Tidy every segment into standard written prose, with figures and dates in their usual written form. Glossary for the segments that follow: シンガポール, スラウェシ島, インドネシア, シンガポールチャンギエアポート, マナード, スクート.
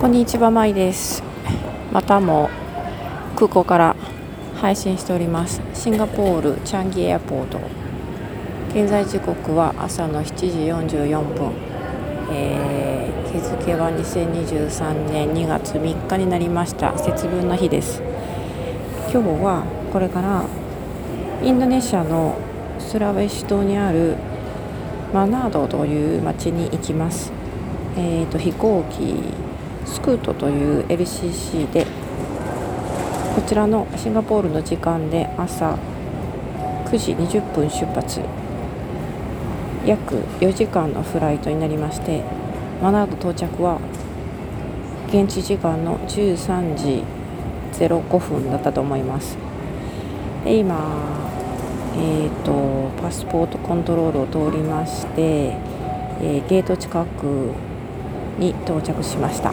こんにちは、まいです。またも空港から配信しております。シンガポールチャンギエアポート、現在時刻は朝の7時44分、日付は2023年2月3日になりました。節分の日です。今日はこれからインドネシアのスラウェシ島にあるマナードという町に行きます。飛行機スクートという LCC で、こちらのシンガポールの時間で朝9時20分出発、約4時間のフライトになりまして、マナード到着は現地時間の13時05分だったと思います。で、今、パスポートコントロールを通りまして、ゲート近くに到着しました。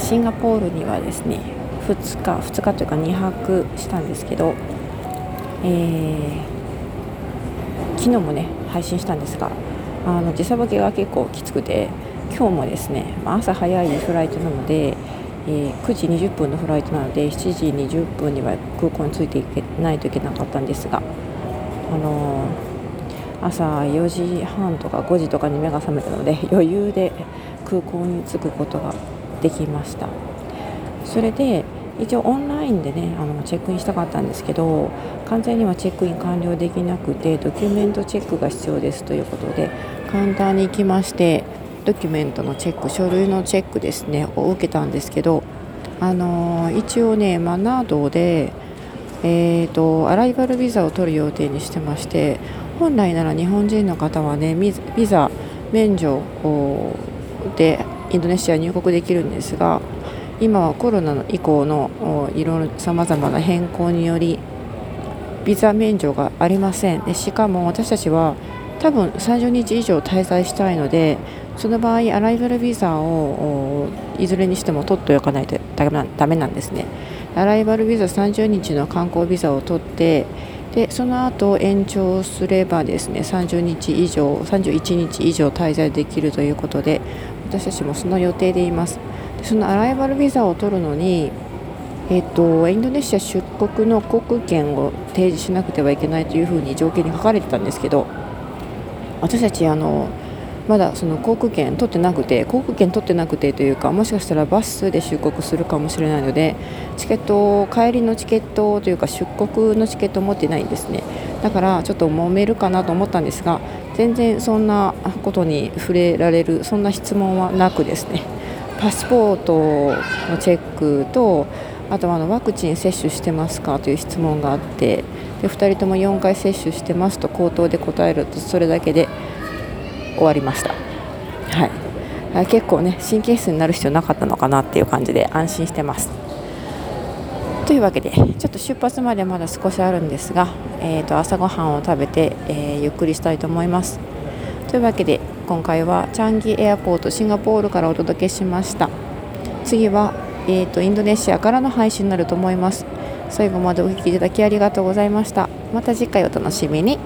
シンガポールにはですね、2日というか2泊したんですけど、昨日もね配信したんですが、時差ボケが結構きつくて、今日もですね、朝早いフライトなので、9時20分のフライトなので7時20分には空港に着いていけないといけなかったんですが、朝4時半とか5時とかに目が覚めたので、余裕で空港に着くことができました。それで一応オンラインでね、チェックインしたかったんですけど、完全にはチェックイン完了できなくて、ドキュメントチェックが必要ですということで、カウンターに行きましてドキュメントのチェック、書類のチェックですねを受けたんですけど、一応ねマナードで、アライバルビザを取る予定にしてまして、本来なら日本人の方はねビザ免除でインドネシア入国できるんですが、今はコロナ以降のいろいろさまざまな変更によりビザ免除がありません。で、しかも私たちは多分30日以上滞在したいので、その場合アライバルビザをいずれにしても取っておかないとダメなんですね。アライバルビザ30日の観光ビザを取って、でその後延長すればですね、31日以上滞在できるということで、私たちもその予定でいます。でそのアライバルビザを取るのに、インドネシア出国の航空券を提示しなくてはいけないというふうに条件に書かれてたんですけど、私たちまだその航空券取ってなくてというか、もしかしたらバスで出国するかもしれないので、帰りのチケットというか出国のチケットを持ってないんですね。だからちょっと揉めるかなと思ったんですが、全然そんなことに触れられる、そんな質問はなくですね、パスポートのチェックと、あとはワクチン接種してますかという質問があって、で2人とも4回接種してますと口頭で答えると、それだけで終わりました。はい、結構ね神経質になる必要なかったのかなっていう感じで安心してます。というわけで、ちょっと出発までまだ少しあるんですが、朝ごはんを食べて、ゆっくりしたいと思います。というわけで、今回はチャンギエアポートシンガポールからお届けしました。次は、インドネシアからの配信になると思います。最後までお聞きいただきありがとうございました。また次回お楽しみに。